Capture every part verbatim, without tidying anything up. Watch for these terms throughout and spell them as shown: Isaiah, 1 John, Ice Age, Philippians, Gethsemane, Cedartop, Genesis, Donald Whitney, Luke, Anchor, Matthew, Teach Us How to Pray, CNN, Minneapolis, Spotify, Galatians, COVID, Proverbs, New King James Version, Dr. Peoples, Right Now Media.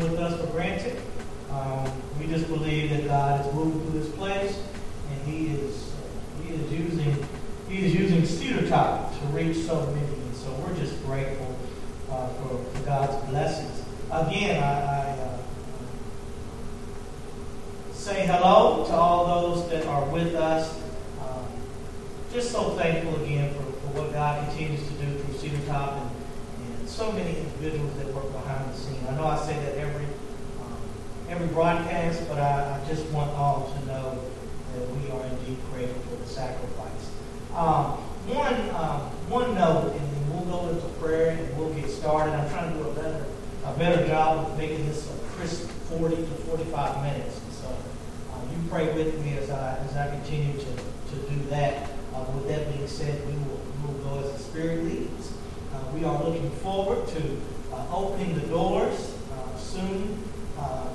thing with us for granted. Um, we just believe that God is moving through this place, and He is He is using He is using Cedartop to reach so many. And so we're just grateful uh, for, for God's blessings. Again, I, I uh, say hello to all those that are with us. Um, just so thankful again for, for what God continues to do through Cedartop and, and so many individuals that work behind the scenes. I know I say that every um, every broadcast, but I, I just want all to know that we are indeed grateful for the sacrifice. Um, one um, one note, and then we'll go into prayer and we'll get started. I'm trying to do a better a better job of making this a crisp forty to forty-five minutes. So uh, you pray with me as I as I continue to, to do that. Uh, with that being said, we will, we will go as the Spirit leads. Uh, we are looking forward to uh, opening the doors uh, soon, uh,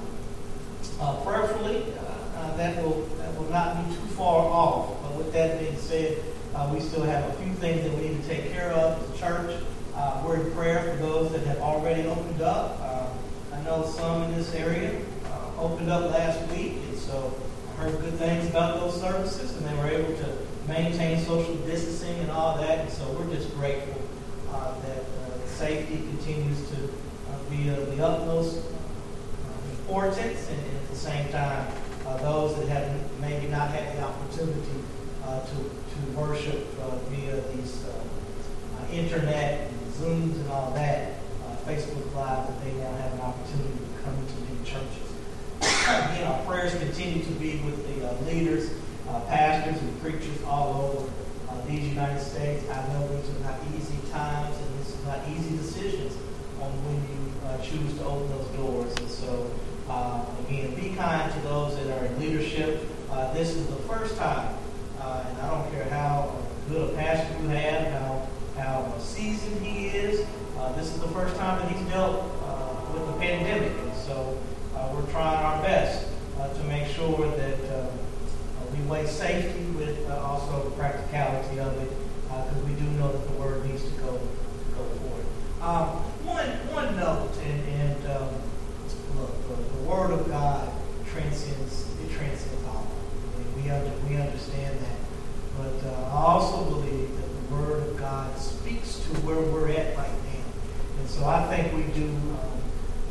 uh, prayerfully. Uh, uh, that will that will not be too far off. But with that being said, uh, we still have a few things that we need to take care of as a church. Uh, we're in prayer for those that have already opened up. Uh, I know some in this area uh, opened up last week, and so I heard good things about those services, and they were able to maintain social distancing and all that, and so we're just grateful uh, that uh, safety continues to uh, be of the utmost uh, importance, and, and at the same time, uh, those that have maybe not had the opportunity uh, to, to worship uh, via these uh, uh, internet and Zooms and all that, uh, Facebook Live, that they now have an opportunity to come into new churches. Again, our prayers continue to be with the uh, leaders, uh, pastors, and preachers all over uh, these United States. I know these are not easy times, and this is not easy decisions on when you uh, choose to open those doors. And so, uh, again, be kind to those that are in leadership. Uh, this is the first time, uh, and I don't care how good a pastor you have, how how seasoned he is. Uh, this is the first time that he's dealt uh, with the pandemic, and so uh, we're trying our best uh, to make sure that uh, we weigh safety with uh, also the practicality of it, because uh, we do know that the word needs to go to go forward. Um, one one note, and, and um, look, the, the word of God transcends it transcends all. I mean, we under, we understand that, but uh, I also believe that Word of God speaks to where we're at right now, and so I think we do um,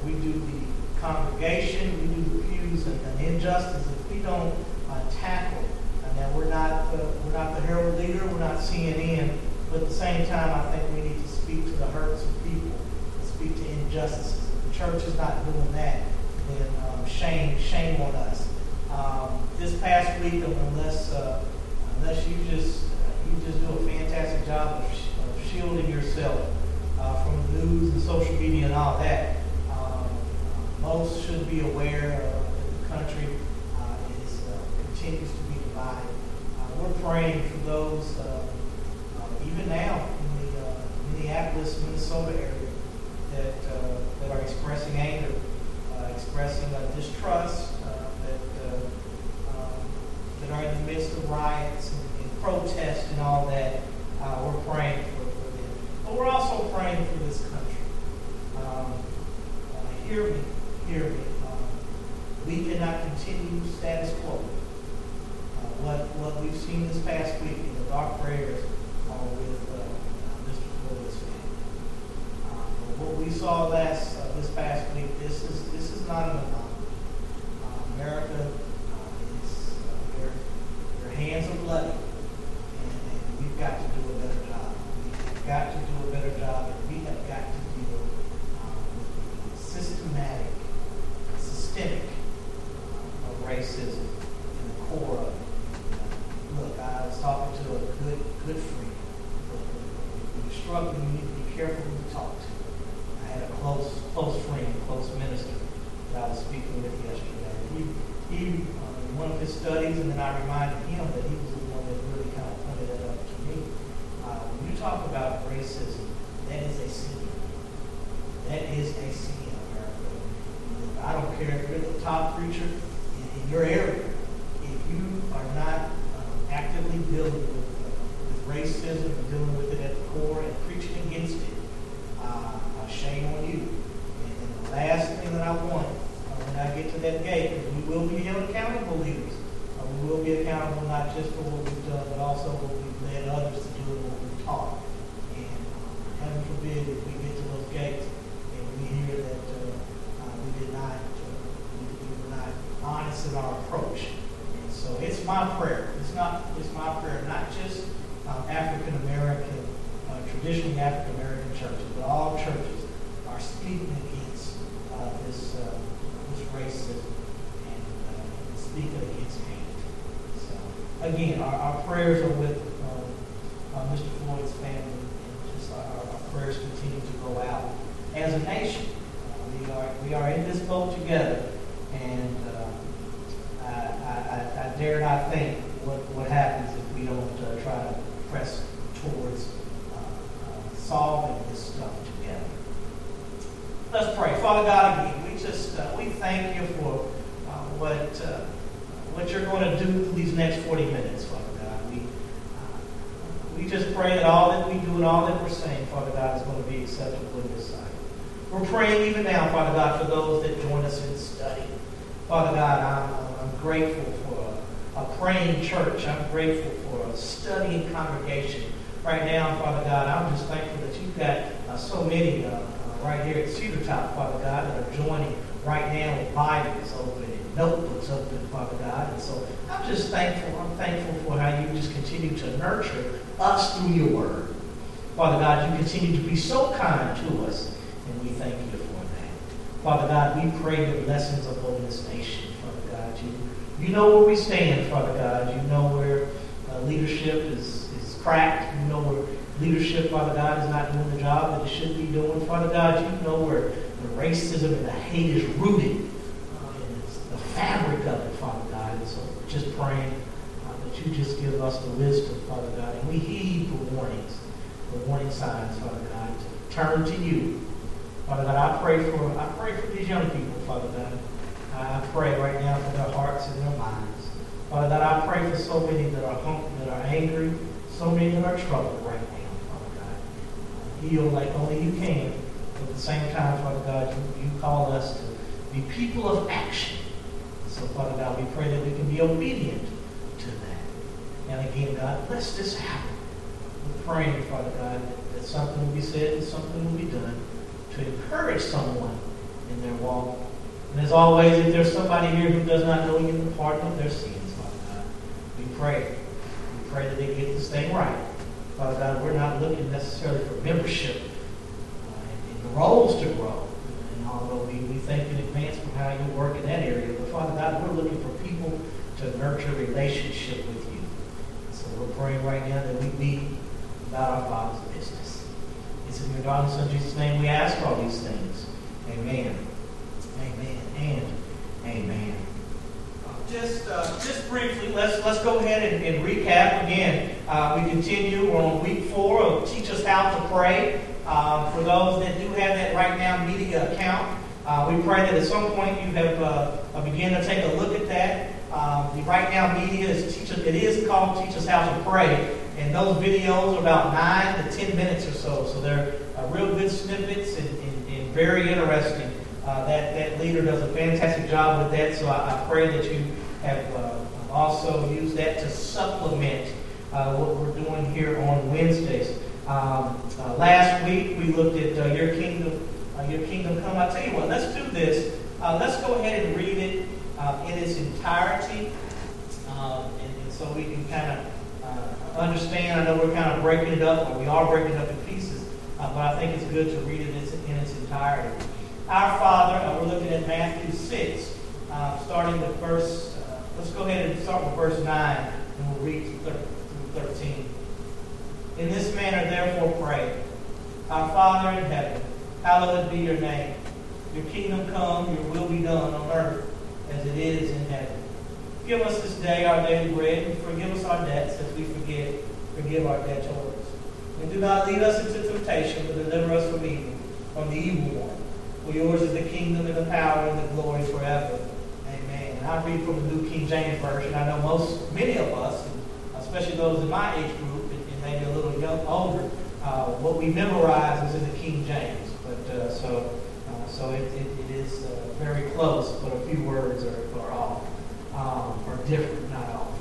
we do the congregation, we do the pews, and an injustice if we don't uh, tackle. And that we're not the, we're not the Herald Leader, we're not C N N, but at the same time, I think we need to speak to the hurts of people, and speak to injustices. If the church is not doing that, then um, shame shame on us. Um, this past week, unless uh, unless you just You just do a fantastic job of, sh- of shielding yourself uh, from the news and social media and all that. Um, most should be aware uh, that the country uh, is, uh, continues to be divided. Uh, we're praying for those, uh, uh, even now in the uh, Minneapolis, Minnesota area, that uh, that are expressing anger, uh, expressing uh, distrust, uh, that uh, um, that are in the midst of riots and protest and all that. Uh, we're praying for, for them. But we're also praying for this country. Um, uh, hear me, hear me. Um, we cannot continue status quo. Uh, what what we've seen this past week in the dark prayers uh, with uh, Mister Floyd's family. Uh, but what we saw last uh, this past week, this is this is not an anomaly. Uh, America uh, is uh, their their hands are bloody. We've got to do a better job. We've got to do a better job, and we have got to deal um, with systematic, systemic uh, racism in the core of it. Look, I was talking to a good, good friend. When you're struggling, you need to be careful who you talk to. I had a close, close friend, close minister that I was speaking with yesterday. He, he, um, in one of his studies, and then I reminded him that he was the one that really kind of pointed that up to me. Uh, when you talk about racism, that is a sin. That is a sin in America. I don't care if you're the top preacher in, in your area. If you are not um, actively dealing with, uh, with racism and dealing with it at the core and preaching against it, uh, shame on you. And then the last thing direction that I want. Uh, when I get to that gate, we will be held accountable leaders. Uh, we will be accountable not just for what we've done, but also what we've led others to do and what we've taught. And heaven forbid if we get to those gates and we hear that uh, uh, we did not, uh, we, we were not honest in our approach. And so it's my prayer. It's not. It's my prayer, not just um, African American, uh, traditionally African American churches, but all churches are speaking against uh, this uh, this racism and uh, speaking against hate. So again, our, our prayers are with uh, uh, Mister Floyd's family, and just our, our prayers continue to go out as a nation. Uh, we are we are in this boat together, and uh, I, I, I dare not think what what happens if we don't uh, try to press towards uh, uh, solving this stuff together. Let's pray. Father God, again, we just uh, we thank you for uh, what uh, what you're going to do through these next forty minutes, Father God. We uh, we just pray that all that we do and all that we're saying, Father God, is going to be acceptable in your sight. We're praying even now, Father God, for those that join us in study. Father God, I'm, I'm grateful for a, a praying church. I'm grateful for a studying congregation. Right now, Father God, I'm just thankful that you've got uh, so many. Uh, right here at Cedartop, Father God, that are joining right now with Bibles open and notebooks open, Father God. And so I'm just thankful. I'm thankful for how you just continue to nurture us through your word. Father God, you continue to be so kind to us, and we thank you for that. Father God, we pray the blessings upon this nation, Father God. You, you know where we stand, Father God. You know where uh, leadership is, is cracked. You know where leadership, Father God, is not doing the job that it should be doing. Father God, you know where the racism and the hate is rooted uh, in the fabric of it, Father God. And so just praying uh, that you just give us the wisdom, Father God. And we heed the warnings, the warning signs, Father God, to turn to you. Father God, I pray for I pray for these young people, Father God. I pray right now for their hearts and their minds. Father God, I pray for so many that are hungry, that are angry, so many that are troubled right now. Heal like only you can. But at the same time, Father God, you, you call us to be people of action. So, Father God, we pray that we can be obedient to that. And again, God, bless this happen. We're praying, Father God, that, that something will be said and something will be done to encourage someone in their walk. And as always, if there's somebody here who does not know you in the pardon of their sins, Father God, we pray. We pray that they get this thing right. Father God, we're not looking necessarily for membership uh, and the roles to grow. And although we, we thank in advance for how you work in that area, but Father God, we're looking for people to nurture relationship with you. So we're praying right now that we be about our Father's business. It's in your daughter's Son, Jesus' name, we ask all these things. Amen. Amen. And amen. Just uh, just briefly, let's let's go ahead and, and recap again. Uh, we continue. We're on week four of Teach Us How to Pray. Uh, for those that do have that Right Now Media account, uh, we pray that at some point you have uh, begun to take a look at that. Uh, the Right Now Media, is teach us, it is called Teach Us How to Pray. And those videos are about nine to ten minutes or so. So they're uh, real good snippets and, and, and very interesting. Uh, that, that leader does a fantastic job with that, so I, I pray that you have uh, also used that to supplement uh, what we're doing here on Wednesdays. Um, uh, last week, we looked at uh, Your Kingdom uh, Your Kingdom Come. I tell you what, let's do this. Uh, let's go ahead and read it uh, in its entirety, um, and, and so we can kind of uh, understand. I know we're kind of breaking it up, or we are breaking it up in pieces, uh, but I think it's good to read it in its entirety. Our Father, uh, we're looking at Matthew six, uh, starting with verse, uh, let's go ahead and start with verse nine, and we'll read through thirteen. In this manner, therefore, pray. Our Father in heaven, hallowed be your name. Your kingdom come, your will be done on earth as it is in heaven. Give us this day our daily bread, and forgive us our debts as we forgive, forgive our debtors. And do not lead us into temptation, but deliver us from evil, from the evil one. For yours is the kingdom and the power and the glory forever. Amen. And I read from the New King James Version. I know most, many of us, especially those in my age group and, and maybe a little young, older, uh, what we memorize is in the King James. But uh, so, uh, So it, it, it is uh, very close, but a few words are, are off, um, or different, not off.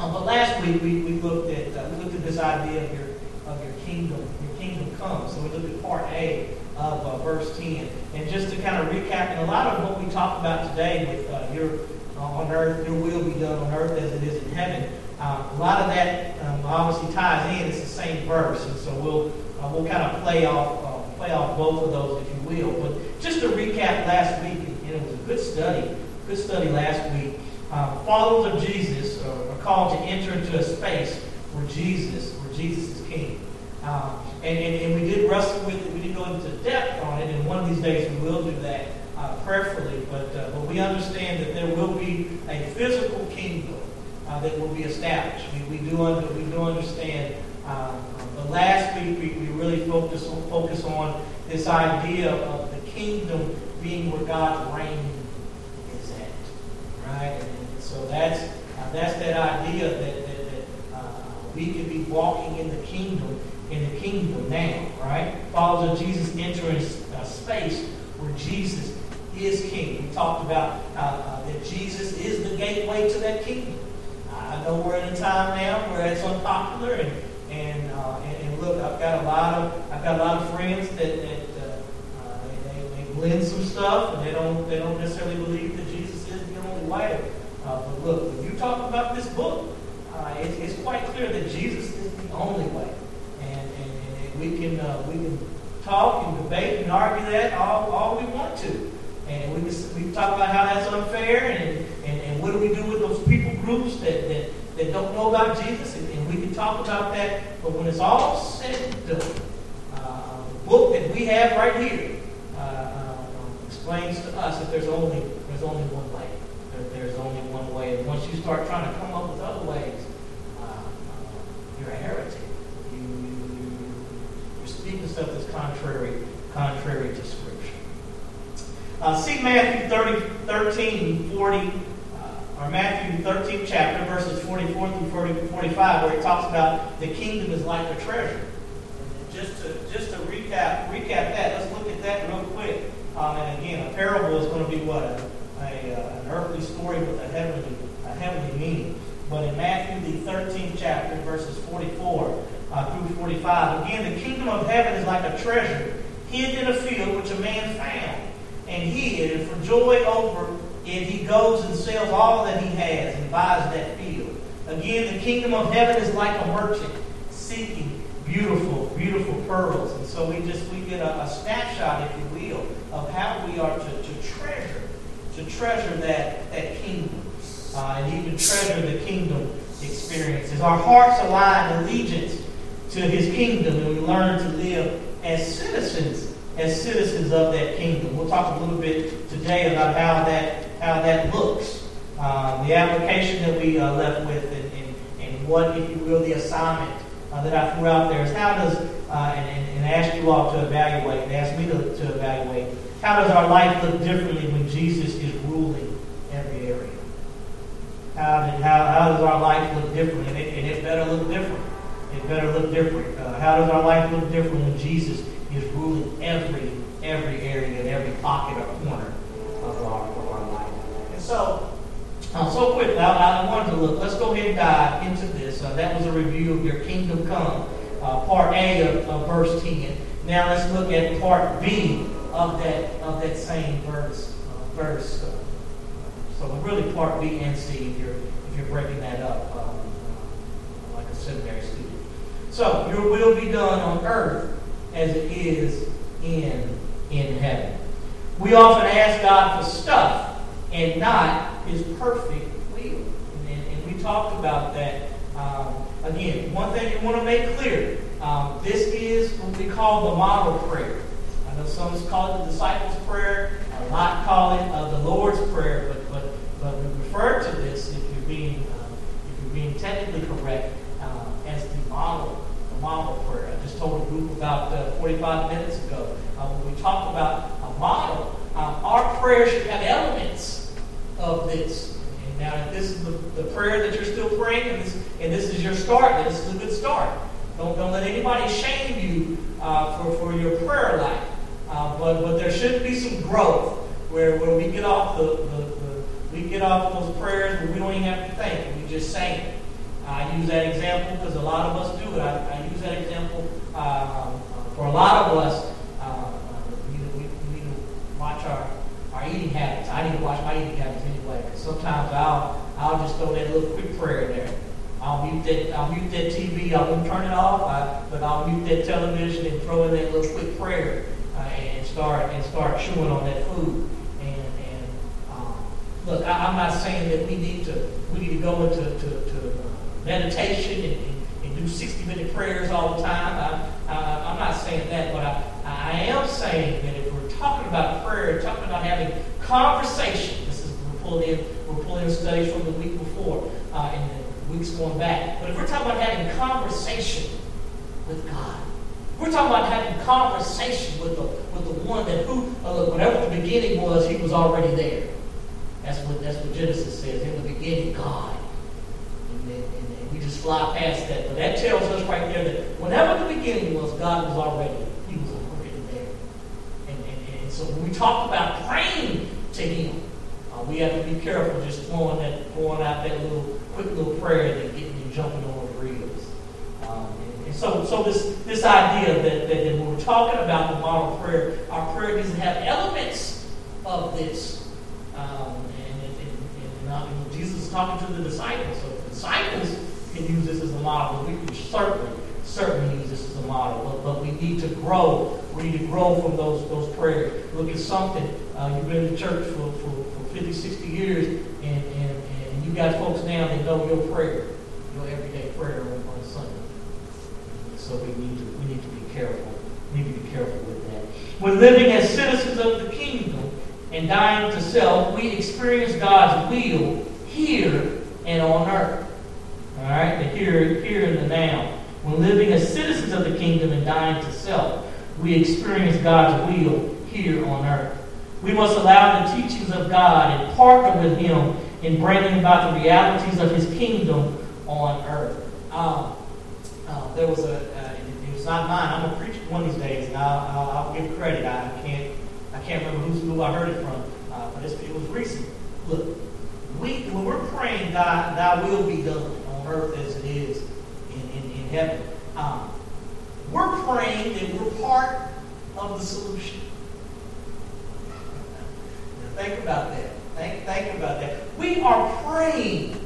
Um, but last week we, we looked at uh, we looked at this idea of your of your kingdom, your kingdom comes. So we looked at part A of uh, verse ten, and just to kind of recap, and a lot of what we talked about today with uh, your uh, on earth, your will be done on earth as it is in heaven. Uh, a lot of that um, obviously ties in. It's the same verse, and so we'll uh, we'll kind of play off uh, play off both of those if you will. But just to recap last week, and it was a good study, good study last week. Um, followers of Jesus are, are called to enter into a space where Jesus, where Jesus is king. Um, and, and, and we did wrestle with it. We did go into depth on it, and one of these days we will do that uh, prayerfully. But uh, but we understand that there will be a physical kingdom uh, that will be established. We, we do under, we do understand. Um, but last week we, we really focused on, focus on this idea of the kingdom being where God's reign is at, right? And so that's uh, that's that idea that that, that uh, we can be walking in the kingdom, in the kingdom now, right? Followers of Jesus enter a space where Jesus is king. We talked about uh, uh, that Jesus is the gateway to that kingdom. I know we're in a time now where it's unpopular, and and uh, and, and look, I've got a lot of I've got a lot of friends that. that blend some stuff, and they don't they don't necessarily believe that Jesus is the only way. Uh, but look, when you talk about this book, uh, it, it's quite clear that Jesus is the only way. And, and, and we can uh, we can talk and debate and argue that all, all we want to. And we can, we can talk about how that's unfair, and, and, and what do we do with those people groups that, that, that don't know about Jesus, and, and we can talk about that. But when it's all said and done, uh, the book that we have right here, explains to us that there's only there's only one way. There, there's only one way. And once you start trying to come up with other ways, uh, uh, you're a heretic. You, you, you're speaking stuff that's contrary contrary to Scripture. Uh, see Matthew thirty, thirteen, forty, uh, or Matthew thirteen chapter, verses forty-four through forty-five, where it talks about the kingdom is like a treasure. And just to just to recap recap that, let's look at that real quick. Um, and again, a parable is going to be what? A, a, uh, an earthly story with a heavenly, a heavenly meaning. But in Matthew, the thirteenth chapter, verses forty-four uh, through forty-five, again, the kingdom of heaven is like a treasure hid in a field which a man found and hid, and for joy over it he goes and sells all that he has and buys that field. Again, the kingdom of heaven is like a merchant seeking beautiful, beautiful pearls. And so we just we get a, a snapshot, if you will, of how we are to, to treasure, to treasure that, that kingdom, uh, and even treasure the kingdom experiences. Our hearts align allegiance to His kingdom, and we learn to live as citizens, as citizens of that kingdom. We'll talk a little bit today about how that how that looks, um, the application that we uh, left with, and, and, and what, if you will, the assignment uh, that I threw out there is how does uh, and, and ask you all to evaluate, and ask me to, to evaluate. How does our life look differently when Jesus is ruling every area? How, did, how, how does our life look different? And it, and it better look different. It better look different. Uh, how does our life look different when Jesus is ruling every every area and every pocket or corner of our, of our life? And so, uh, so quickly, I, I wanted to look. Let's go ahead and dive into this. Uh, that was a review of your Kingdom Come, uh, part A of, of verse ten. Now let's look at part B. Of that of that same verse, uh, verse. Uh, so really, part B and C. If you're if you're breaking that up, um, uh, like a seminary student. So your will be done on earth as it is in in heaven. We often ask God for stuff and not His perfect will, and, and, and we talked about that. Um, again, one thing you want to make clear: um, this is what we call the model prayer. I know some call it the disciples' prayer, a lot call it uh, the Lord's prayer, but but but we refer to this, if you're being uh, if you're being technically correct, uh, as the model the model prayer. I just told a group about uh, forty-five minutes ago uh, when we talked about a model. Uh, our prayer should have elements of this. And now, if this is the, the prayer that you're still praying, and this and this is your start, then this is a good start. Don't don't let anybody shame you uh, for for your prayer life. Uh, but, but there should be some growth where, where we get off the, the, the we get off those prayers where we don't even have to think. We just say it. I use that example because a lot of us do it. I, I use that example uh, for a lot of us. Uh, we, need to, we need to watch our, our eating habits. I need to watch my eating habits anyway, because sometimes I'll I'll just throw that little quick prayer in there. I'll mute that I'll mute that T V. I won't turn it off, I, but I'll mute that television and throw in that little quick prayer uh, and start and start chewing on that food. And and um, look, I, I'm not saying that we need to we need to go into to, to meditation and, and do sixty-minute prayers all the time. I, I, I'm not saying that, but I, I am saying that if we're talking about prayer, talking about having conversation, this is we're pulling in, we're pulling in studies from the week before uh, and the weeks going back. But if we're talking about having conversation with God, we're talking about having conversation with the with the one that who uh, whatever the beginning was, he was already there. That's what that's what Genesis says. In the beginning, God. And then, and just fly past that, but that tells us right there that whenever the beginning was, God was already, he was already there. And, and, and so when we talk about praying to him, uh, we have to be careful just throwing that, throwing out that little quick little prayer and getting you jumping on the reels. Um, and, and so, so this this idea that, that, that when we're talking about the model prayer, our prayer needs to have elements of this. Um, and, and, and, and, and Jesus is talking to the disciples, so the disciples can use this as a model. We can certainly, certainly use this as a model, but, but we need to grow. We need to grow from those those prayers. Look at something. Uh, you've been in church for, for, for fifty, sixty years, and, and, and you got folks now that know your prayer, your everyday prayer on, on Sunday. So we need to we need to be careful. We need to be careful with that. When living as citizens of the kingdom and dying to self, we experience God's will here and on earth. All right, the here, here and the now. When living as citizens of the kingdom and dying to self, we experience God's will here on earth. We must allow the teachings of God and partner with him in bringing about the realities of his kingdom on earth. Um, uh, there was a, uh, it, it was not mine. I'm going to preach one of these days, and I'll, I'll, I'll give credit. I can't I can't remember who's, who I heard it from, uh, but it's, it was recent. Look, we when we're praying, God, thy will be done. Earth as it is in, in, in heaven. Um, we're praying that we're part of the solution. Now think about that. Think, think about that. We are praying.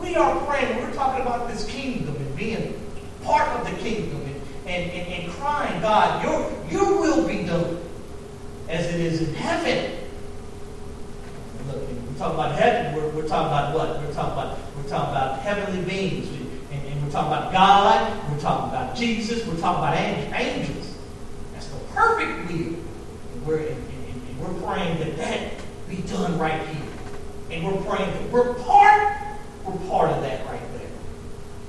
We are praying. We're talking about this kingdom and being part of the kingdom and, and, and, and crying, God, your, your will be done as it is in heaven. Look, when we talk about heaven, we're, we're talking about what? We're talking about We're talking about heavenly beings, and, and we're talking about God, we're talking about Jesus, we're talking about angels. That's the perfect will. And we're, and, and, and we're praying that that be done right here. And we're praying that we're part, we're part of that right there.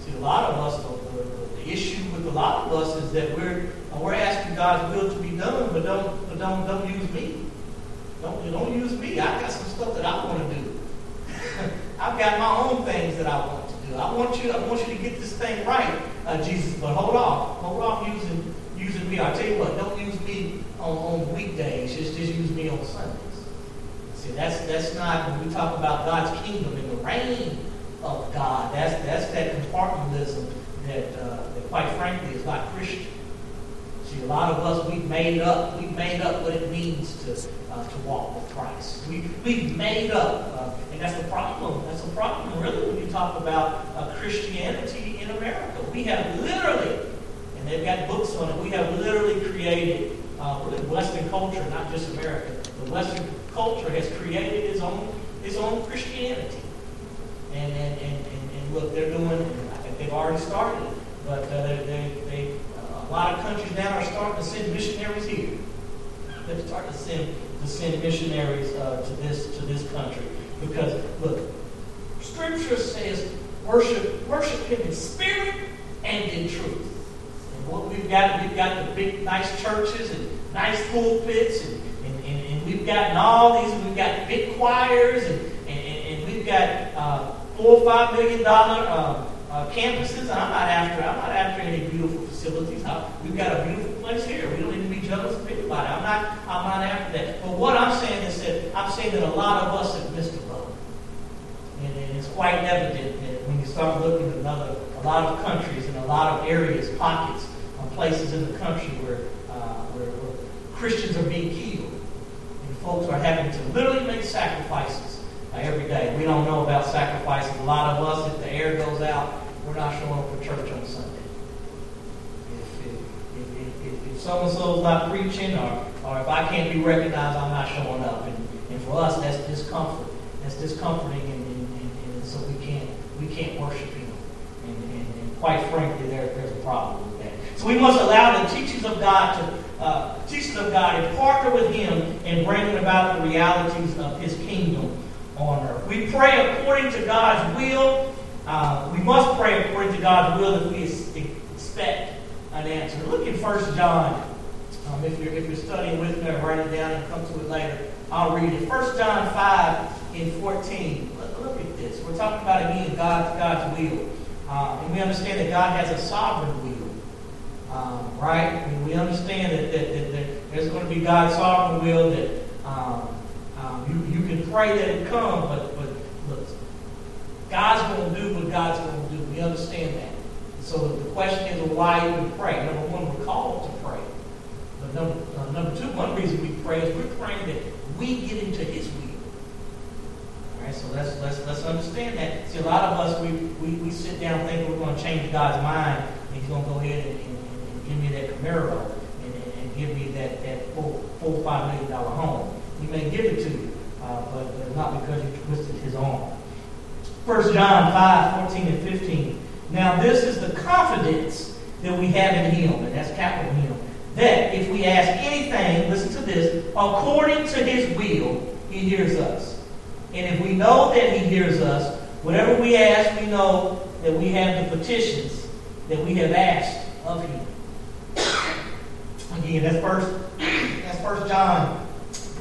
See, a lot of us, the, the, the issue with a lot of us is that we're we're asking God's will to be done, but don't but don't don't use me. Don't don't use me. I got some stuff that I want to do. I've got my own things that I want to do. I want you, I want you to get this thing right, uh, Jesus. But hold off. Hold off using using me. I'll tell you what, don't use me on, on weekdays. Just, just use me on Sundays. See, that's that's not when we talk about God's kingdom and the reign of God. That's that's that compartmentalism that, uh, that quite frankly is not Christian. See, a lot of us, we've made up, we've made up what it means to uh, to walk with Christ. We, we've made up, uh, and that's the problem. That's the problem, really, when you talk about uh, Christianity in America. We have literally, and they've got books on it, we have literally created uh, Western culture, not just America. The Western culture has created its own its own Christianity. And and, and, and, and look, they're doing, I think they've already started, but uh, they they, they a lot of countries now are starting to send missionaries here. They're starting to send to send missionaries uh, to this to this country because look, Scripture says worship worship Him in spirit and in truth. And what we've got, we've got the big nice churches and nice pulpits, and and, and, and we've got all these. We've got big choirs, and and, and we've got uh, four or five million dollar uh, uh, campuses. And I'm not after I'm not after any beautiful facilities. We've got a beautiful place here. We don't need to be jealous of anybody. I'm not, I'm not after that. But what I'm saying is that I'm saying that a lot of us have missed the road. And, and it's quite evident that when you start looking at another, a lot of countries and a lot of areas, pockets, and places in the country where, uh, where, where Christians are being killed. And folks are having to literally make sacrifices uh, every day. We don't know about sacrifices. A lot of us, if the air goes out, we're not showing up for church on Sunday. So-and-so's not preaching, or, or if I can't be recognized, I'm not showing up. And, and for us, that's discomfort. That's discomforting, and, and, and, and so we can't we can't worship Him. And, and, and quite frankly, there, there's a problem with that. So we must allow the teachings of God to uh, teachings of God and partner with Him in bringing about the realities of His kingdom on earth. We pray according to God's will. Uh, we must pray according to God's will if we expect an answer. Look at First John. Um, if, you're, if you're studying with me, write it down and come to it later. I'll read it. First John five and fourteen. Look, look at this. We're talking about, again, God, God's will. Uh, and we understand that God has a sovereign will. Um, right? And we understand that, that, that, that there's going to be God's sovereign will that um, um, you, you can pray that it come, but, but look, God's going to do what God's going to do. We understand that. So the question is why we pray. Number one, we're called to pray. But number, uh, number two, one reason we pray is we're praying that we get into His will. All right, so let's let's let's understand that. See, a lot of us we we, we sit down and think we're going to change God's mind, and He's going to go ahead and, and, and give me that Camaro and, and, and give me that that full full five million dollar home. He may give it to you, uh, but, but not because you twisted His arm. First John five fourteen and fifteen. Now this is the confidence that we have in Him, and that's capital Him, that if we ask anything, listen to this, according to His will, He hears us. And if we know that He hears us, whatever we ask, we know that we have the petitions that we have asked of Him. Again, that's first, that's First John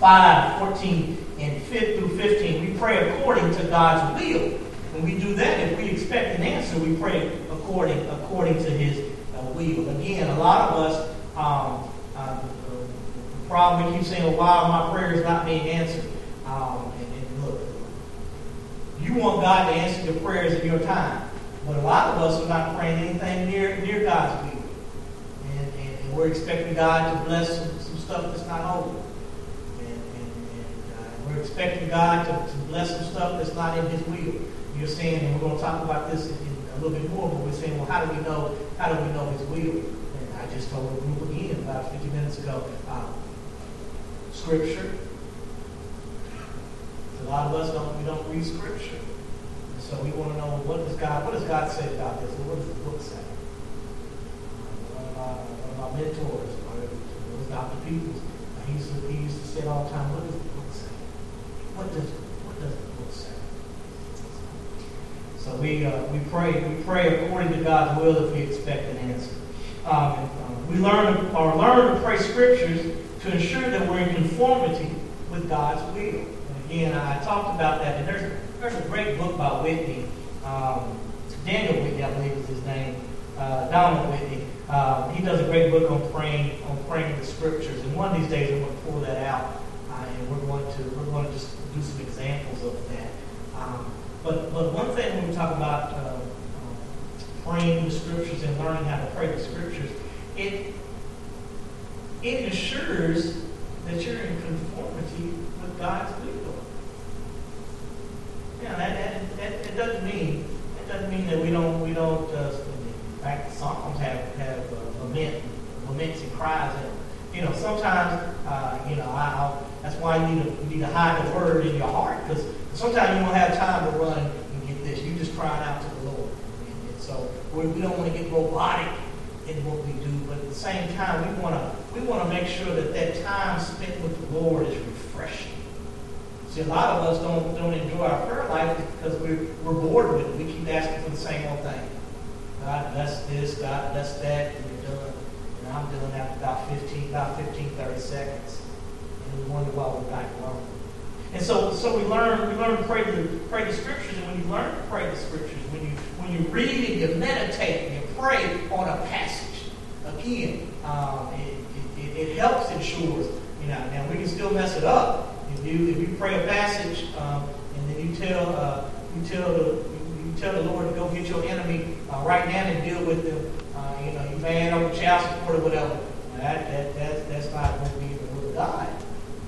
five, fourteen and fifteen. We pray according to God's will. When we do that, if we expect an answer, we pray according according to His uh, will. Again, a lot of us, um, uh, the problem we keep saying, "Wow, my prayer is not being answered." Um, and, and look, you want God to answer your prayers in your time, but a lot of us are not praying anything near near God's will, and, and, and we're expecting God to bless some, some stuff that's not holy, and, and, and uh, we're expecting God to, to bless some stuff that's not in His will. You're saying, and we're going to talk about this in, in a little bit more, but we're saying, well, how do we know? How do we know His will? And I just told a group again about fifty minutes ago. Um, scripture. A lot of us don't. We don't read Scripture, so we want to know what does God? What does God say about this? What does the book say? One of my, one of my mentors, it was Doctor Peoples. He used to, he used to say all the time, "What does the book say? What does what does the book say?" So we uh, we pray we pray according to God's will if we expect an answer. Um, we learn to, or learn to pray scriptures to ensure that we're in conformity with God's will. And again, I talked about that. And there's there's a great book by Whitney, um, Daniel Whitney, I believe is his name, uh, Donald Whitney. Um, he does a great book on praying on praying the scriptures. And one of these days, I'm going to pull that out, uh, and we're going to we're going to just do some examples of that. Um, But, but one thing when we talk about uh, um, praying the Scriptures and learning how to pray the Scriptures, it it ensures that you're in conformity with God's will. Yeah, that, that, that, that doesn't mean that doesn't mean that we don't we don't. Uh, in fact, the Psalms have have uh, lament, laments and cries. And, you know, sometimes uh, you know I, I'll, that's why you need to you need to hide the word in your heart, because sometimes you don't have time to run and get this. You just crying out to the Lord. And so we don't want to get robotic in what we do, but at the same time, we want to we want to make sure that that time spent with the Lord is refreshing. See, a lot of us don't don't enjoy our prayer life because we're we're bored with it. We keep asking for the same old thing. God bless this. God bless that. And you're done. And I'm done after about fifteen, about fifteen, thirty seconds. And we wonder why we're not alone. And so, so we learn. We learn to pray the pray the scriptures. And when you learn to pray the scriptures, when you when you read and you meditate and you pray on a passage, again, um, it, it, it it helps ensure, you know, now we can still mess it up. If you, if you pray a passage um, and then you tell uh, you tell the you tell the Lord to go get your enemy uh, right now and deal with them, uh, you know, you mad over child support or whatever. That, that, that that's not going to be the will of God.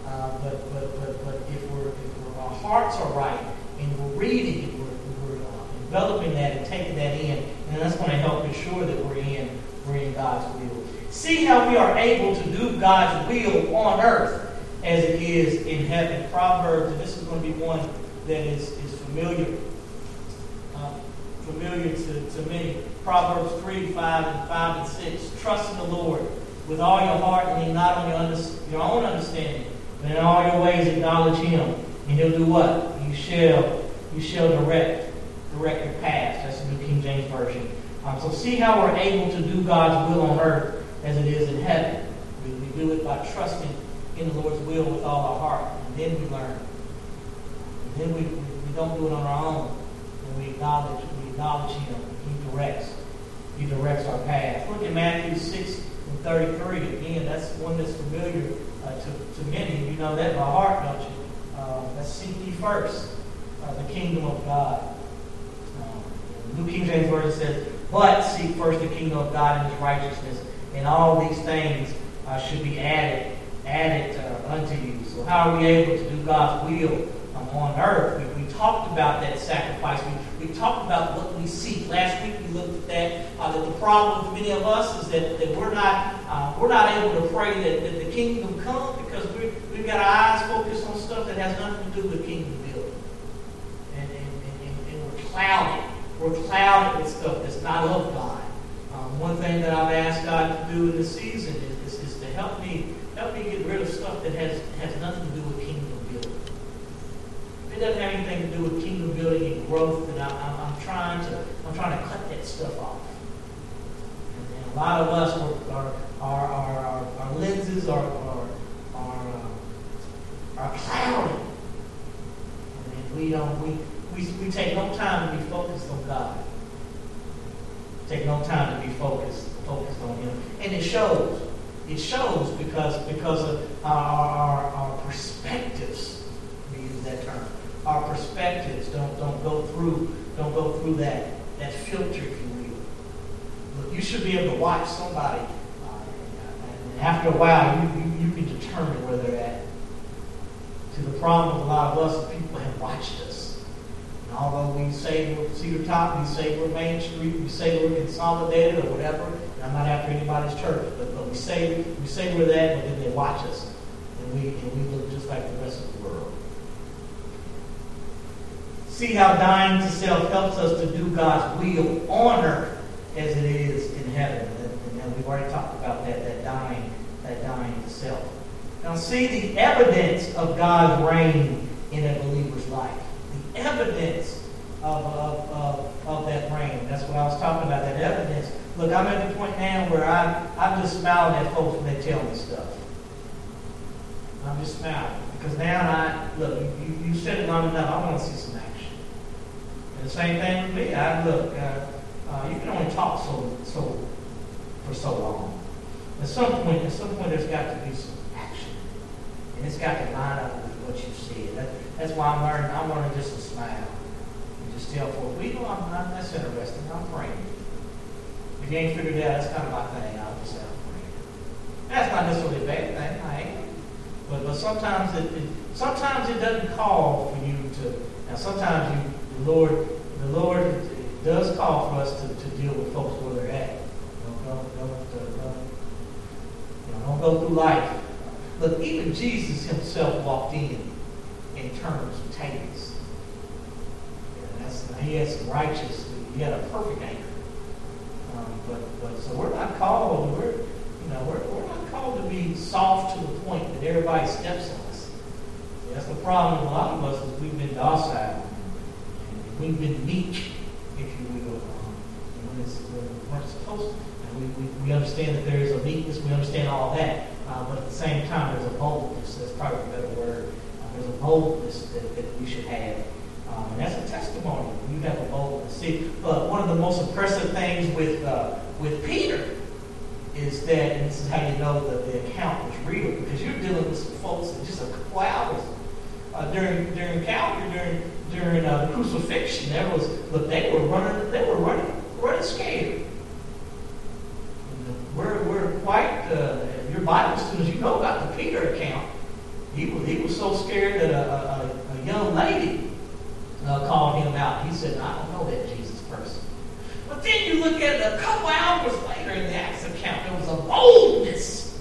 Uh, but, but but but if we're if we're, our hearts are right and we're reading it, we're, we're uh, developing that and taking that in, and that's going to help ensure that we're in we're in God's will. See how we are able to do God's will on earth as it is in heaven. Proverbs, and this is going to be one that is, is familiar uh, familiar to, to many. Proverbs three, five, and five, and six. Trust in the Lord with all your heart, and lean not on your, under, your own understanding, but in all your ways acknowledge Him, and He'll do what? You shall, you shall direct, direct your path. That's the New King James Version. Um, so see how we're able to do God's will on earth as it is in heaven. We, we do it by trusting in the Lord's will with all our heart, and then we learn. And then we, we don't do it on our own, and we acknowledge, we acknowledge Him. He directs, He directs our path. Look at Matthew six thirty-three, again, that's one that's familiar uh, to, to many. You know that by heart, don't you? Uh, let's seek ye first uh, the kingdom of God. Uh, New King James Version says, but seek first the kingdom of God and His righteousness, and all these things uh, should be added added uh, unto you. So how are we able to do God's will um, on earth? We, we talked about that sacrifice. We, we talked about what we seek. Last week we looked at that. Uh, that the problem with many of us is that, that we're not uh, we're not able to pray that, that the kingdom come because we we've got our eyes focused on stuff that has nothing to do with kingdom building, and and, and, and we're clouded. We're clouded with stuff that's not of God. Um, one thing that I've asked God to do in this season is, is, is to help me help me get rid of stuff that has has nothing to do with kingdom building. If it doesn't have anything to do with kingdom building and growth, then I, I'm, I'm trying to I'm trying to cut that stuff off. A lot of us, our our our, our lenses are are are, uh, are cloudy, and we don't we, we we take no time to be focused on God. Take no time to be focused focused on Him, and it shows. It shows because because of our our, our perspectives. We use that term. Our perspectives don't don't go through don't go through that that filter. You should be able to watch somebody, uh, and after a while, you, you, you can determine where they're at. See, the problem with a lot of us, people have watched us. And although we say we're Cedartop, we say we're Main Street, we say we're Consolidated or whatever, and I'm not after anybody's church, but, but we say we say we're that, but then they watch us, and we and we look just like the rest of the world. See how dying to self helps us to do God's will on earth as it is in heaven. And, and we've already talked about that, that dying, that dying to self. Now see the evidence of God's reign in a believer's life. The evidence of, of, of, of that reign. That's what I was talking about, that evidence. Look, I'm at the point now where I, I'm just smiling at folks when they tell me stuff. I'm just smiling. Because now I, look, you, you said it long enough, I want to see some action. And the same thing with me. I look, I, Uh, you can only talk so so for so long. At some point, at some point, there's got to be some action, and it's got to line up with what you see. That, that's why I'm learning. I'm learning just to smile and just tell folks, "Well, you know, I'm not that's interesting. I'm praying." If you ain't figured it out, that's kind of my thing. I'll just say I'm praying. That's not necessarily a bad thing. I am, but but sometimes it, it sometimes it doesn't call for you to. Now sometimes you the Lord the Lord. does call for us to, to deal with folks where they're at. Don't, don't, don't, don't, don't go through life. Look, even Jesus himself walked in in terms of tables. Yeah, that's, he had some righteous, he had a perfect anger. Um, but, but so we're not called, we're, you know, we're, we're not called to be soft to the point that everybody steps on us. Yeah, that's the problem with a lot of us is we've been docile and we've been meek. If you will, um, when it's, when we weren't supposed to. And we, we, we understand that there is a meekness, we understand all that, uh, but at the same time, there's a boldness, that's probably a better word. Uh, there's a boldness that, that we should have. Um, and that's a testimony. You have a boldness. See, but one of the most impressive things with uh, with Peter is that, and this is how you know that the account was real, because you're dealing with some folks in just a couple hours. Uh, during during Calvary, during during uh, the crucifixion, there was look, they were running, they were running, running scared. We're we're quite uh, your Bible students. You know about the Peter account. He was he was so scared that a, a, a young lady uh, called him out. He said, "I don't know that Jesus person." But then you look at it a couple hours later in the Acts account, there was a boldness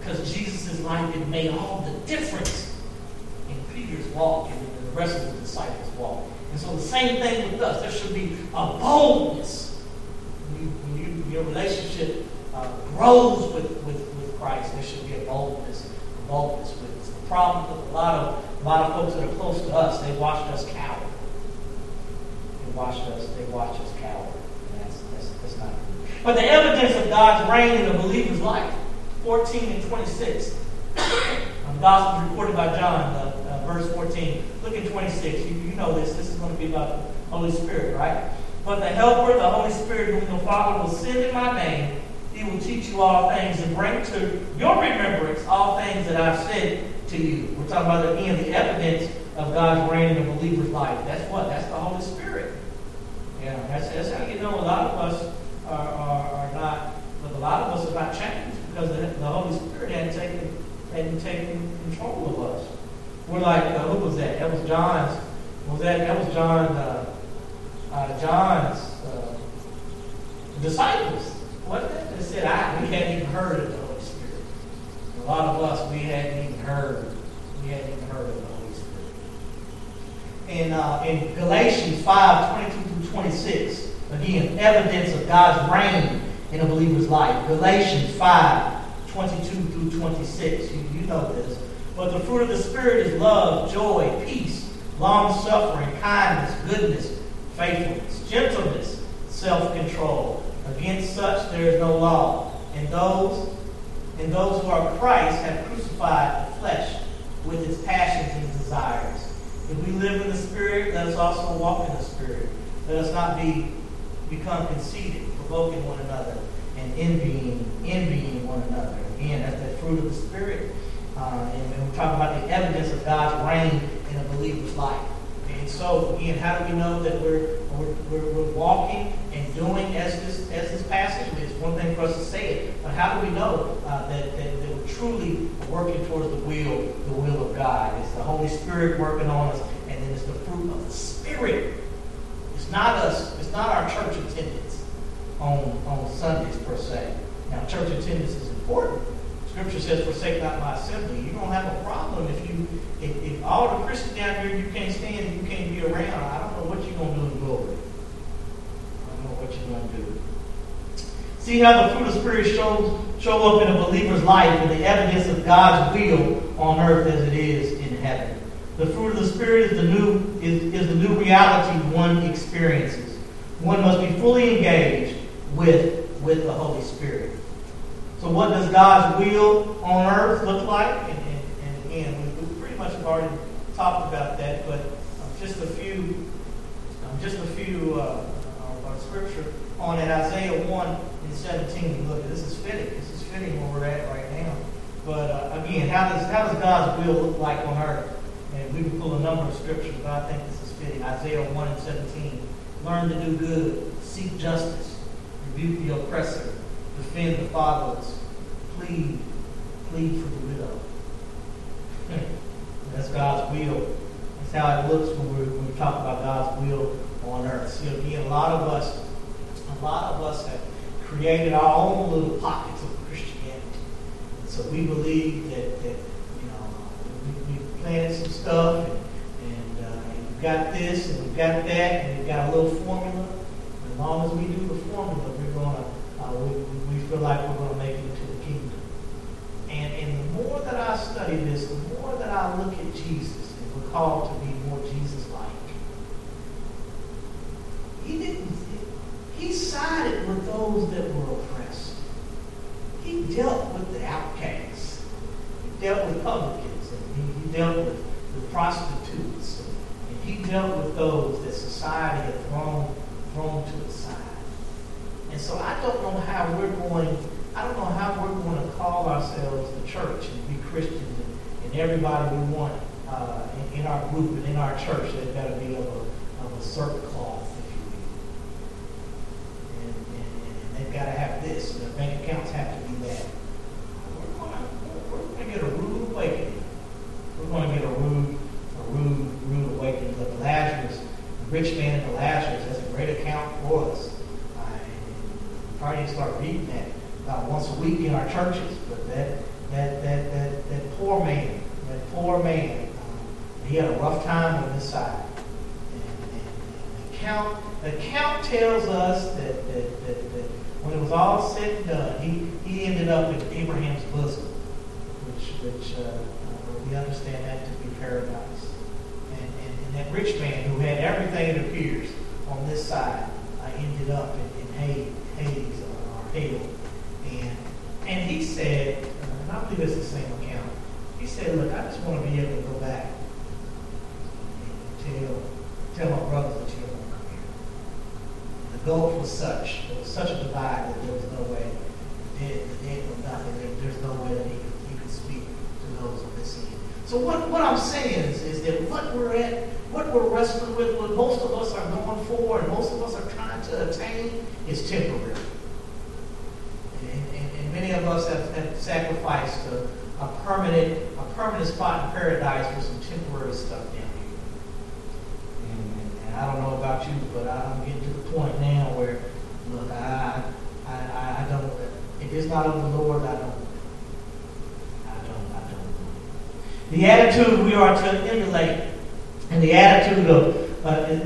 because Jesus' life had made all the difference in Peter's walk and in the rest of the disciples' walk. And so the same thing with us. There should be a boldness when, you, when you, your relationship uh, grows with, with, with Christ. There should be a boldness, a boldness with us. The problem with a lot of a lot of folks that are close to us, they watched us cower. Watched us, they watched us cower. And that's, that's, that's not good. But the evidence of God's reign in a believer's life, fourteen and twenty-six. The gospel is recorded by John, uh, uh, verse fourteen. Look at twenty-six. You, you know this. This is going to be about the Holy Spirit, right? But the Helper, the Holy Spirit, whom the Father will send in my name, he will teach you all things and bring to your remembrance all things that I've said to you. We're talking about the end, the evidence of God's reign in a believer's life. That's what? That's the Holy Spirit. Yeah, that's, that's how you know a lot of us are, are, are not, but a lot of us are not changed because the, the Holy Spirit hadn't taken, hadn't taken control of us. We're like, uh, who was that? That was John's. Was that? That was John. Uh, uh, John's uh, disciples. Wasn't it? They said, "I we hadn't even heard of the Holy Spirit." A lot of us, we hadn't even heard. We hadn't even heard of the Holy Spirit. And uh, in Galatians five twenty-two through twenty-six. Again, evidence of God's reign in a believer's life. Galatians five twenty-two through twenty-six. You, you know this. But the fruit of the Spirit is love, joy, peace, long-suffering, kindness, goodness, faithfulness, gentleness, self-control. Against such there is no law. And those, and those who are Christ have crucified the flesh with its passions and desires. If we live in the Spirit, let us also walk in the Spirit. Let us not be become conceited, provoking one another, and envying, envying one another. Again, that's the fruit of the Spirit. Uh, and, and we're talking about the evidence of God's reign in a believer's life. And so, again, how do we know that we're we're, we're, we're walking and doing as this as this passage is? One thing for us to say it, but how do we know uh, that, that that we're truly working towards the will, the will of God? It's the Holy Spirit working on us, and then it's the fruit of the Spirit. It's not us. It's not our church attendance on, on Sundays per se. Now, church attendance is important. Scripture says, "Forsake not my assembly." You don't have a problem if you if, if all the Christians down here you can't stand and you can't be around. I don't know what you're gonna do in glory. I don't know what you're gonna do. See how the fruit of the Spirit shows show up in a believer's life and the evidence of God's will on earth as it is in heaven. The fruit of the Spirit is the new is, is the new reality one experiences. One must be fully engaged with, with the Holy Spirit. So what does God's will on earth look like? And, and, and again, we, we pretty much have already talked about that, but um, just a few um, just a few uh, uh, scripture on it. Isaiah one and seventeen. Look, this is fitting. This is fitting where we're at right now. But uh, again, how does how does God's will look like on earth? And we can pull a number of scriptures, but I think this is fitting. Isaiah one and seventeen. Learn to do good. Seek justice. Rebuke the oppressor. Defend the fatherless. Plead. Plead for the widow. That's God's will. That's how it looks when we when we talk about God's will on earth. See, again, a lot of us, a lot of us have created our own little pockets of Christianity. And so we believe that, that planted some stuff, and, and, uh, and we've got this, and we've got that, and we've got a little formula. And as long as we do the formula, we're gonna, uh, we, we feel like we're gonna make it into the kingdom. And and the more that I study this, the more that I look at Jesus, and we're called to be more Jesus-like. He didn't. He sided with those that were oppressed. He dealt with the outcasts. He dealt with publicans. He dealt with the prostitutes, and he dealt with those that society had thrown, thrown to the side. And And so I don't know how we're going, I don't know how we're going to call ourselves the church and be Christians and, and everybody we want uh, in, in our group and in our church, they've got to be of a, of a certain cloth, if you will. And, and, and they've got to have this, and their bank accounts have to be that. We're going to, we're going to get a rude awakening. We're going to get a rude, a rude, rude awakening. But Lazarus, the rich man and Lazarus, that's a great account for us. Probably start reading that about once a week in our churches, but that that that that, that poor man, that poor man, um, he had a rough time on this side. And, and, and the count, the count tells us that that, that that when it was all said and done, he he ended up in Abraham's bosom, which which uh, we understand that to be paradise. And, and, and that rich man who had everything, it appears, on this side, uh, ended up in, in Hades. Hades or Hell. And, and he said, and I believe it's the same account, he said, look, I just want to be able to go back and tell, tell my brothers that you don't want to come here. The gulf was such, there was such a divide that there was no way, the dead, the dead was nothing, there, there's no way that he could, he could speak to those on this end. So what, what I'm saying is, is that what we're at, what we're wrestling with, what most of us are going for and most of us are trying to attain is temporary. And, and, and many of us have, have sacrificed a, a permanent a permanent spot in paradise for some temporary stuff down here. And, and I don't know about you, but I'm getting to the point now where, look, I I, I, I don't, if it's not of the Lord, I don't. The attitude we are to emulate, and the attitude of, uh, and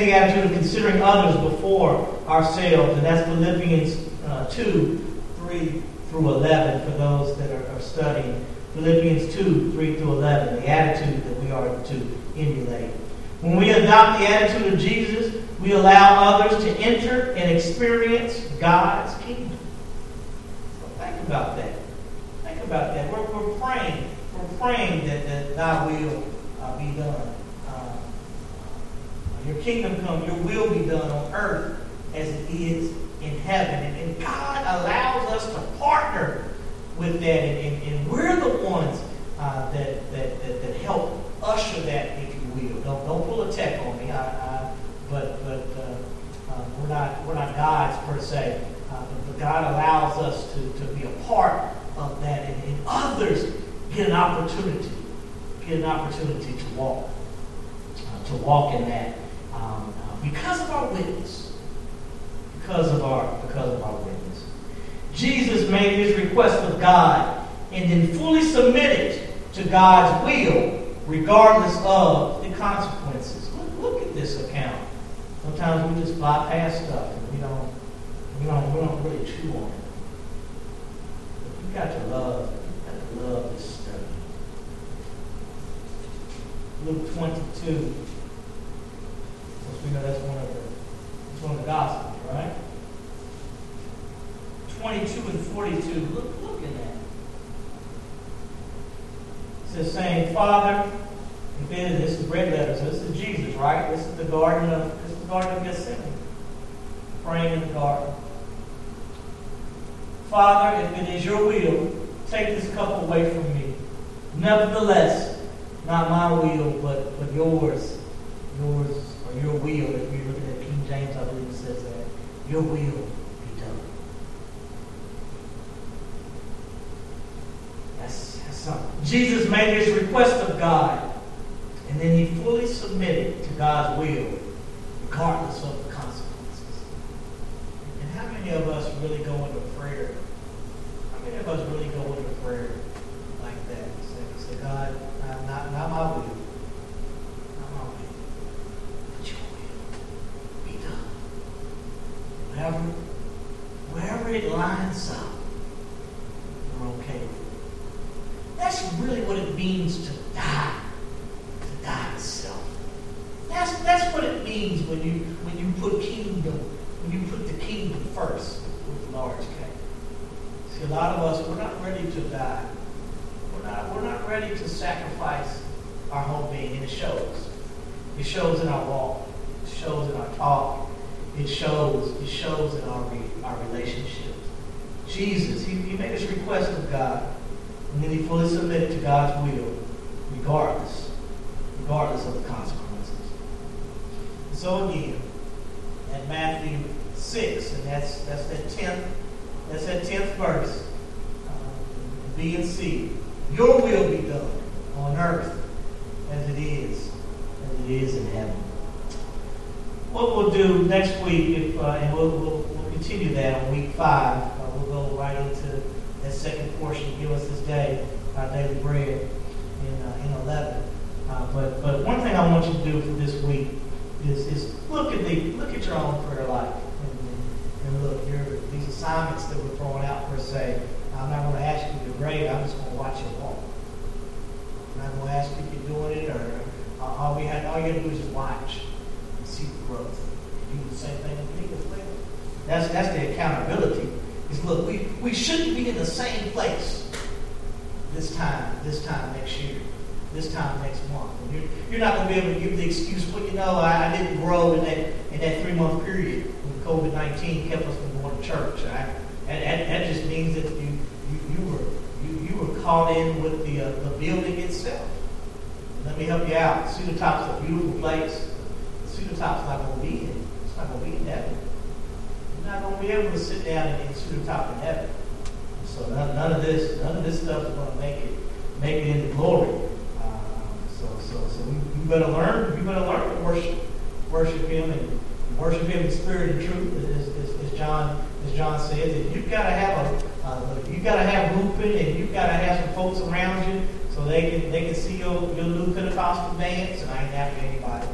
the attitude of considering others before ourselves, and that's Philippians uh, two, three through eleven. For those that are, are studying, Philippians two, three through eleven, the attitude that we are to emulate. When we adopt the attitude of Jesus, we allow others to enter and experience God's kingdom. So think about that. Think about that. We're, we're praying. We're praying that, that thy will uh, be done. Uh, your kingdom come, your will be done on earth as it is in heaven. And, and God allows us to partner with that. And, and, and we're the ones uh, that, that, that that help usher that, if you will. Don't, don't pull a tech on me. I, I, but but uh, uh, we're not we're not gods per se. Uh, but God allows us to, to be a part of that. And, and others get an opportunity, get an opportunity to walk, uh, to walk in that um, uh, because of our witness, because of our, because of our witness. Jesus made his request of God and then fully submitted to God's will regardless of the consequences. Look, look at this account. Sometimes we just bypass stuff and we don't, we don't, we don't really chew on it. But you got to love, you got to love this. Luke twenty-two, because we know that's one of the, that's one of the Gospels, right? twenty-two and forty-two, look, look at that. It says, saying, Father, if it is, this is red letters, this is Jesus, right? This is the Garden of, this is the Garden of Gethsemane, praying in the garden. Father, if it is your will, take this cup away from me. Nevertheless, not my will, but, but yours, yours, or your will, if you're looking at King James, I believe it says that, your will be done. That's, that's something. Jesus made his request of God, and then he fully submitted to God's will, regardless of the consequences. And how many of us really go into prayer? How many of us really go into prayer like that? Say, say God, Not, not my will. Not my will. But your will be done. Wherever, wherever it lines up, we're okay with it. That's really what it means to die. To die to self. That's, that's what it means when you when you put kingdom, when you put the kingdom first with large K. See, a lot of us, we're not ready to die. We're not, we're not ready to sacrifice our whole being, and it shows. It shows in our walk. It shows in our talk. it shows it shows in our re, our relationships. Jesus, he, he made this request of God, and then he fully submitted to God's will, regardless, regardless of the consequences. So again, at Matthew six, and that's that's that tenth, that's that tenth verse, uh, B and C. Your will be done on earth as it is, as it is in heaven. What we'll do next week, if, uh, and we'll, we'll, we'll continue that on week five. Uh, we'll go right into that second portion. Give us this day our daily bread in uh, in eleven. Uh, but but one thing I want you to do for this week is is look at the look at your own prayer life and, and look your these assignments that we're throwing out per se. I'm not going to ask you to grade. I'm just going to watch you walk. I'm not going to ask you if you're doing it, or uh, all we had all you have to do is just watch. Growth. You do the same thing with me as well. That's that's the accountability. Is look, we, we shouldn't be in the same place this time, this time next year, this time next month. And you're, you're not going to be able to give the excuse, well, you know, I, I didn't grow in that in that three month period when covid nineteen kept us from going to church. Right? And, and that just means that you you, you were you, you were caught in with the uh, the building itself. Let me help you out. Cedartop's a beautiful place. Cedartop's not going to be in. It's not going to be in heaven. You're not going to be able to sit down and get Cedartop in heaven. So none, none of this, none of this stuff is going to make it, make it into glory. Um, so, so, so we, you better learn. You better learn to worship, worship Him, and worship Him in spirit and truth, as, as, as John, as John says. And you've got to have a, uh, you got to have grouping, and you've got to have some folks around you so they can, they can see your, your new Pentecostal dance. And I ain't after anybody.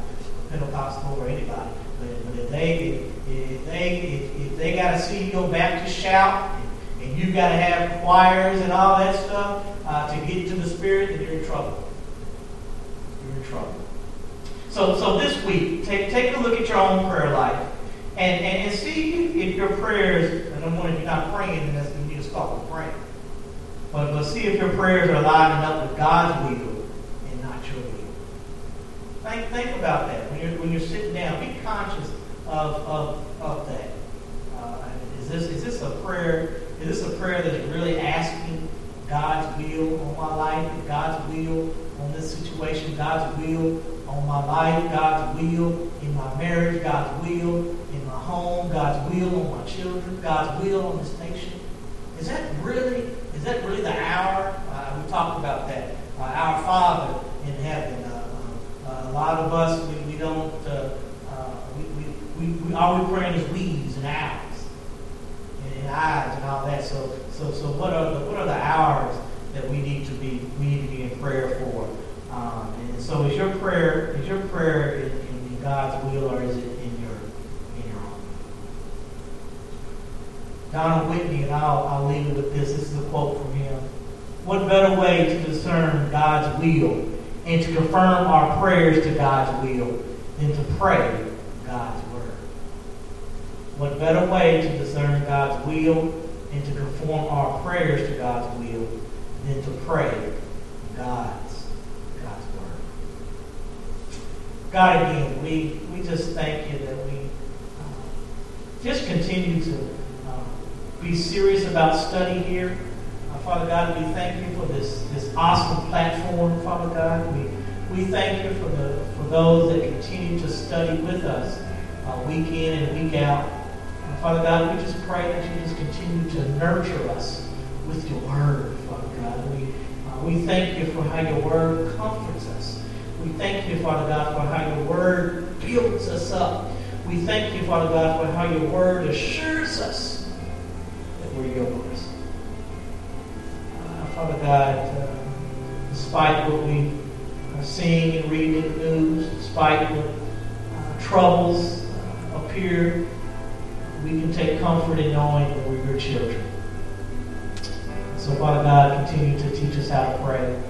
Pentecostal or anybody, but, but if they if they if, if they got to see your Baptist shout, and, and you got to have choirs and all that stuff uh, to get to the Spirit, then you're in trouble. You're in trouble. So so this week, take take a look at your own prayer life, and and, and see if your prayers. And I'm wondering if you're not praying, then that's when you just start with praying. But but see if your prayers are lining up with God's will and not your will. Think, think about that when you're when you're sitting down. Be conscious of of, of that. Uh, is this is this a prayer? Is this a prayer that is really asking God's will on my life, God's will on this situation, God's will on my life, God's will in my marriage, God's will in my home, God's will on my children, God's will on this nation? Is that really is that really the hour? Uh, we talked about that. Uh, our Father in heaven. Uh, Uh, a lot of us, we, we don't, uh, uh, we, we, we, we, all we're praying is we's and hours, and, and eyes and all that. So, so, so what are the, what are the hours that we need to be, we need to be in prayer for? Um, and so, is your prayer, is your prayer in, in God's will, or is it in your, in your own? Donald Whitney, and I'll, I'll leave it with this. This is a quote from him. What better way to discern God's will and to confirm our prayers to God's will than to pray God's word? What better way to discern God's will and to conform our prayers to God's will than to pray God's God's word? God, again, we, we just thank you that we uh, just continue to uh, be serious about study here. Father God, we thank you for this, this awesome platform, Father God. We we thank you for the for those that continue to study with us uh, week in and week out. And Father God, we just pray that you just continue to nurture us with your word, Father God. We, uh, we thank you for how your word comforts us. We thank you, Father God, for how your word builds us up. We thank you, Father God, for how your word assures us that we're yours. Father God, uh, despite what we are seeing and reading in the news, despite what uh, troubles uh, appear, we can take comfort in knowing that we're your children. So, Father God, continue to teach us how to pray.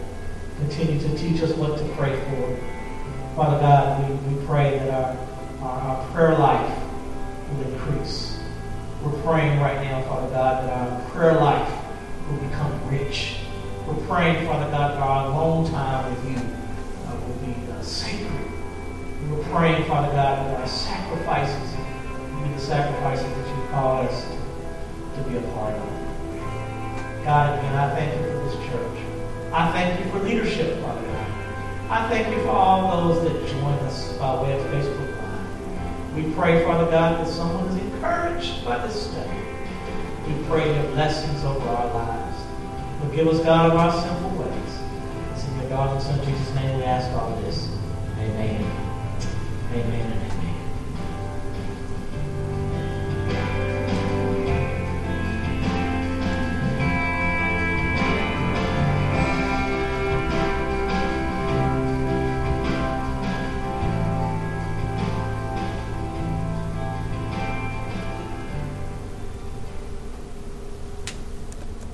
Continue to teach us what to pray for. Father God, we, we pray that our, our, our prayer life will increase. We're praying right now, Father God, that our prayer life will become rich. We're praying, Father God, that our alone time with you uh, will be uh, sacred. We're praying, Father God, that our sacrifices will in the sacrifices that you've called us to be a part of. God, again, I thank you for this church. I thank you for leadership, Father God. I thank you for all those that join us by way of Facebook Live. We pray, Father God, that someone is encouraged by this study. We pray your blessings over our lives. Forgive us, God, of our sinful ways. It's in your God and Son, Jesus' name, we ask all this. Amen. Amen.